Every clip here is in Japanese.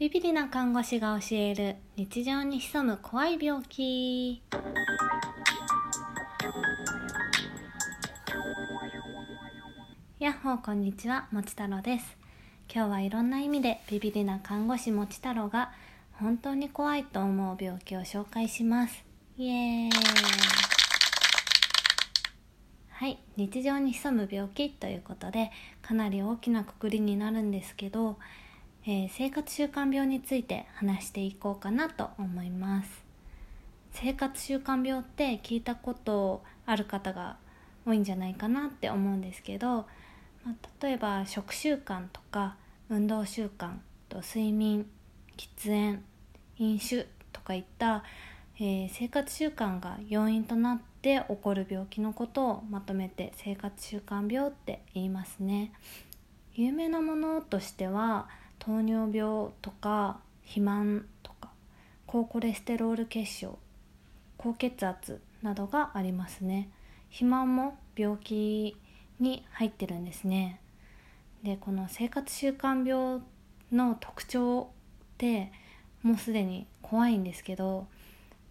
ビビリな看護師が教える日常に潜む怖い病気。やっほー、こんにちは、もち太郎です。今日はいろんな意味でビビリな看護師もち太郎が本当に怖いと思う病気を紹介します。イエーイ。はい、日常に潜む病気ということで、かなり大きな括りになるんですけど、生活習慣病について話していこうかなと思います。生活習慣病って聞いたことある方が多いんじゃないかなって思うんですけど、例えば食習慣とか運動習慣と睡眠、喫煙、飲酒とかいった、生活習慣が要因となって起こる病気のことをまとめて生活習慣病って言いますね。有名なものとしては糖尿病とか肥満とか高コレステロール血症、高血圧などがありますね。肥満も病気に入ってるんですね。で、この生活習慣病の特徴ってもうすでに怖いんですけど、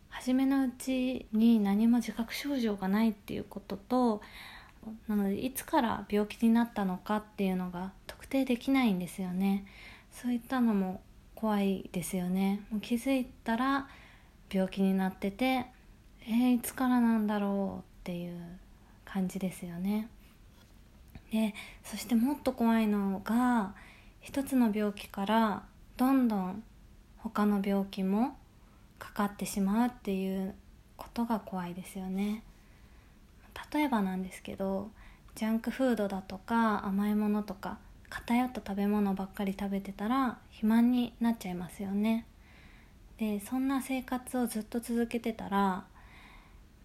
初めのうちに何も自覚症状がないっていうことと、なのでいつから病気になったのかっていうのが特定できないんですよね。そういったのも怖いですよね。もう気づいたら病気になってて、いつからなんだろうっていう感じですよね。で、そしてもっと怖いのが、一つの病気からどんどん他の病気もかかってしまうっていうことが怖いですよね。例えばなんですけど、ジャンクフードだとか甘いものとか偏った食べ物ばっかり食べてたら肥満になっちゃいますよね。で、そんな生活をずっと続けてたら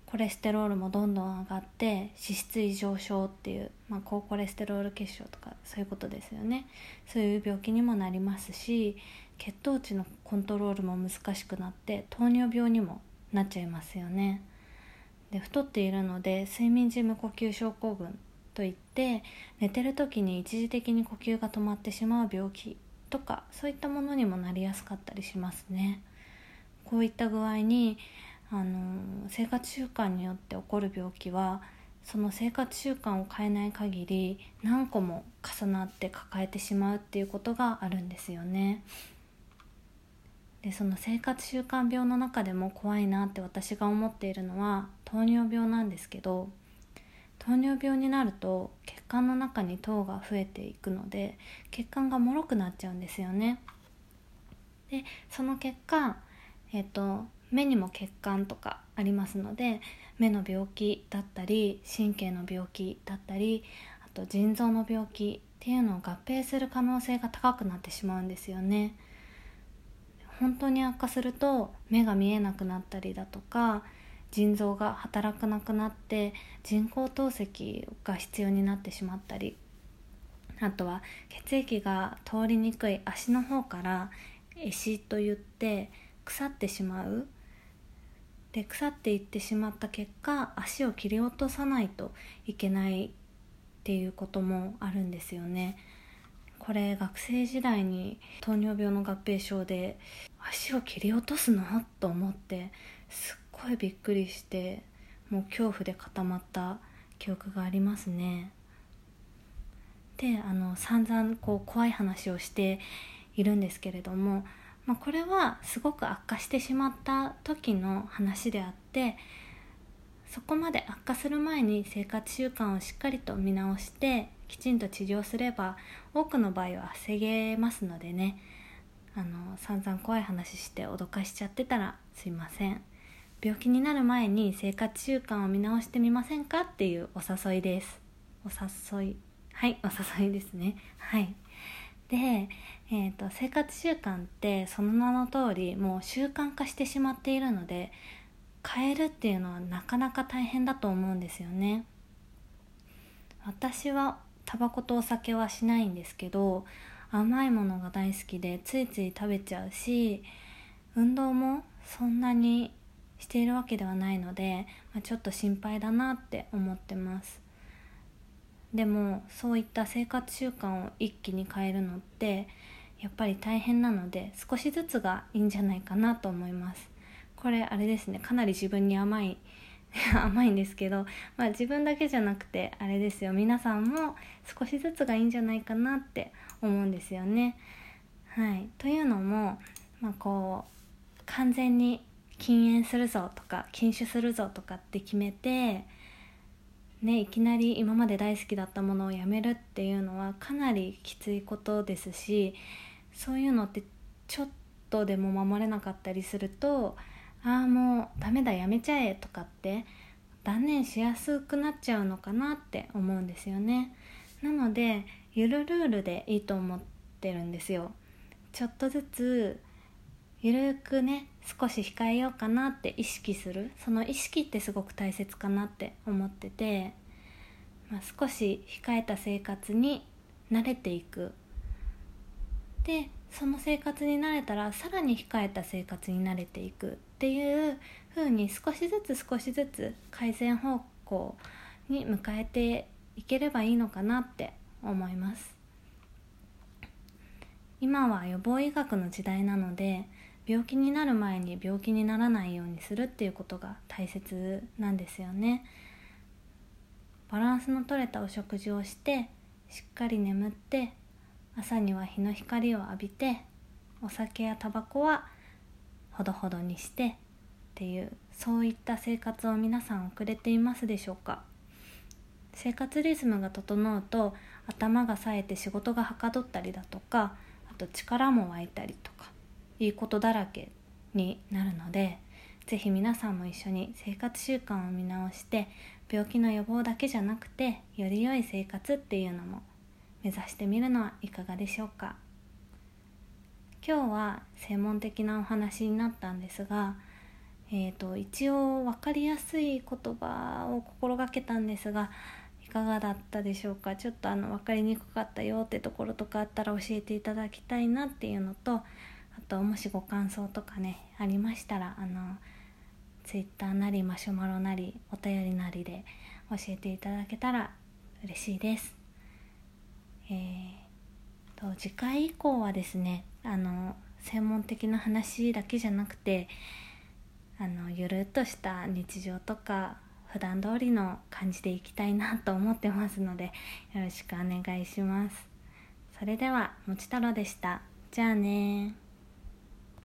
コレステロールもどんどん上がって、脂質異常症っていう、高コレステロール血症とかそういうことですよね。そういう病気にもなりますし、血糖値のコントロールも難しくなって糖尿病にもなっちゃいますよね。で、太っているので睡眠時無呼吸症候群といって、寝てる時に一時的に呼吸が止まってしまう病気とか、そういったものにもなりやすかったりしますね。こういった具合に生活習慣によって起こる病気は、その生活習慣を変えない限り何個も重なって抱えてしまうっていうことがあるんですよね。で、その生活習慣病の中でも怖いなって私が思っているのは糖尿病なんですけど、糖尿病になると血管の中に糖が増えていくので、血管が脆くなっちゃうんですよね。で、その結果、目にも血管とかありますので、目の病気だったり神経の病気だったり、あと腎臓の病気っていうのを合併する可能性が高くなってしまうんですよね。本当に悪化すると目が見えなくなったりだとか、腎臓が働かなくなって人工透析が必要になってしまったり、あとは血液が通りにくい足の方から壊死といって腐ってしまう。で、腐っていってしまった結果、足を切り落とさないといけないっていうこともあるんですよね。これ学生時代に糖尿病の合併症で、足を切り落とすのと思ってすっごいびっくりして、もう恐怖で固まった記憶がありますね。で、散々怖い話をしているんですけれども、これはすごく悪化してしまった時の話であって、そこまで悪化する前に生活習慣をしっかりと見直してきちんと治療すれば多くの場合は防げますのでね。散々怖い話して脅かしちゃってたらすいません。病気になる前に生活習慣を見直してみませんかっていうお誘いです。お誘いですね。はい。で、生活習慣ってその名の通りもう習慣化してしまっているので、変えるっていうのはなかなか大変だと思うんですよね。私はタバコとお酒はしないんですけど、甘いものが大好きでついつい食べちゃうし、運動もそんなにしているわけではないので、ちょっと心配だなって思ってます。でもそういった生活習慣を一気に変えるのってやっぱり大変なので、少しずつがいいんじゃないかなと思います。これあれですね、かなり自分に甘いんですけど、自分だけじゃなくてあれですよ、皆さんも少しずつがいいんじゃないかなって思うんですよね。はい、というのも、完全に禁煙するぞとか禁酒するぞとかって決めて、ね、いきなり今まで大好きだったものをやめるっていうのはかなりきついことですし、そういうのってちょっとでも守れなかったりすると、ああもうダメだやめちゃえとかって断念しやすくなっちゃうのかなって思うんですよね。なのでゆるルールでいいと思ってるんですよ。ちょっとずつゆるくね、少し控えようかなって意識する、その意識ってすごく大切かなって思ってて、少し控えた生活に慣れていく。でその生活に慣れたらさらに控えた生活に慣れていくっていう風に、少しずつ改善方向に向かえていければいいのかなって思います。今は予防医学の時代なので、病気になる前に病気にならないようにするっていうことが大切なんですよね。バランスの取れたお食事をして、しっかり眠って、朝には日の光を浴びて、お酒やタバコはほどほどにしてっていう、そういった生活を皆さん送れていますでしょうか。生活リズムが整うと、頭が冴えて仕事がはかどったりだとか、あと力も湧いたりとか、いいことだらけになるので、ぜひ皆さんも一緒に生活習慣を見直して、病気の予防だけじゃなくて、より良い生活っていうのも目指してみるのはいかがでしょうか。今日は専門的なお話になったんですが、一応分かりやすい言葉を心がけたんですが、いかがだったでしょうか。ちょっと分かりにくかったよってところとかあったら教えていただきたいなっていうのと、あともしご感想とかねありましたら、Twitter なりマシュマロなりお便りなりで教えていただけたら嬉しいです。次回以降はですね、専門的な話だけじゃなくて、ゆるっとした日常とか普段通りの感じでいきたいなと思ってますので、よろしくお願いします。それではもちたろでした。じゃあね。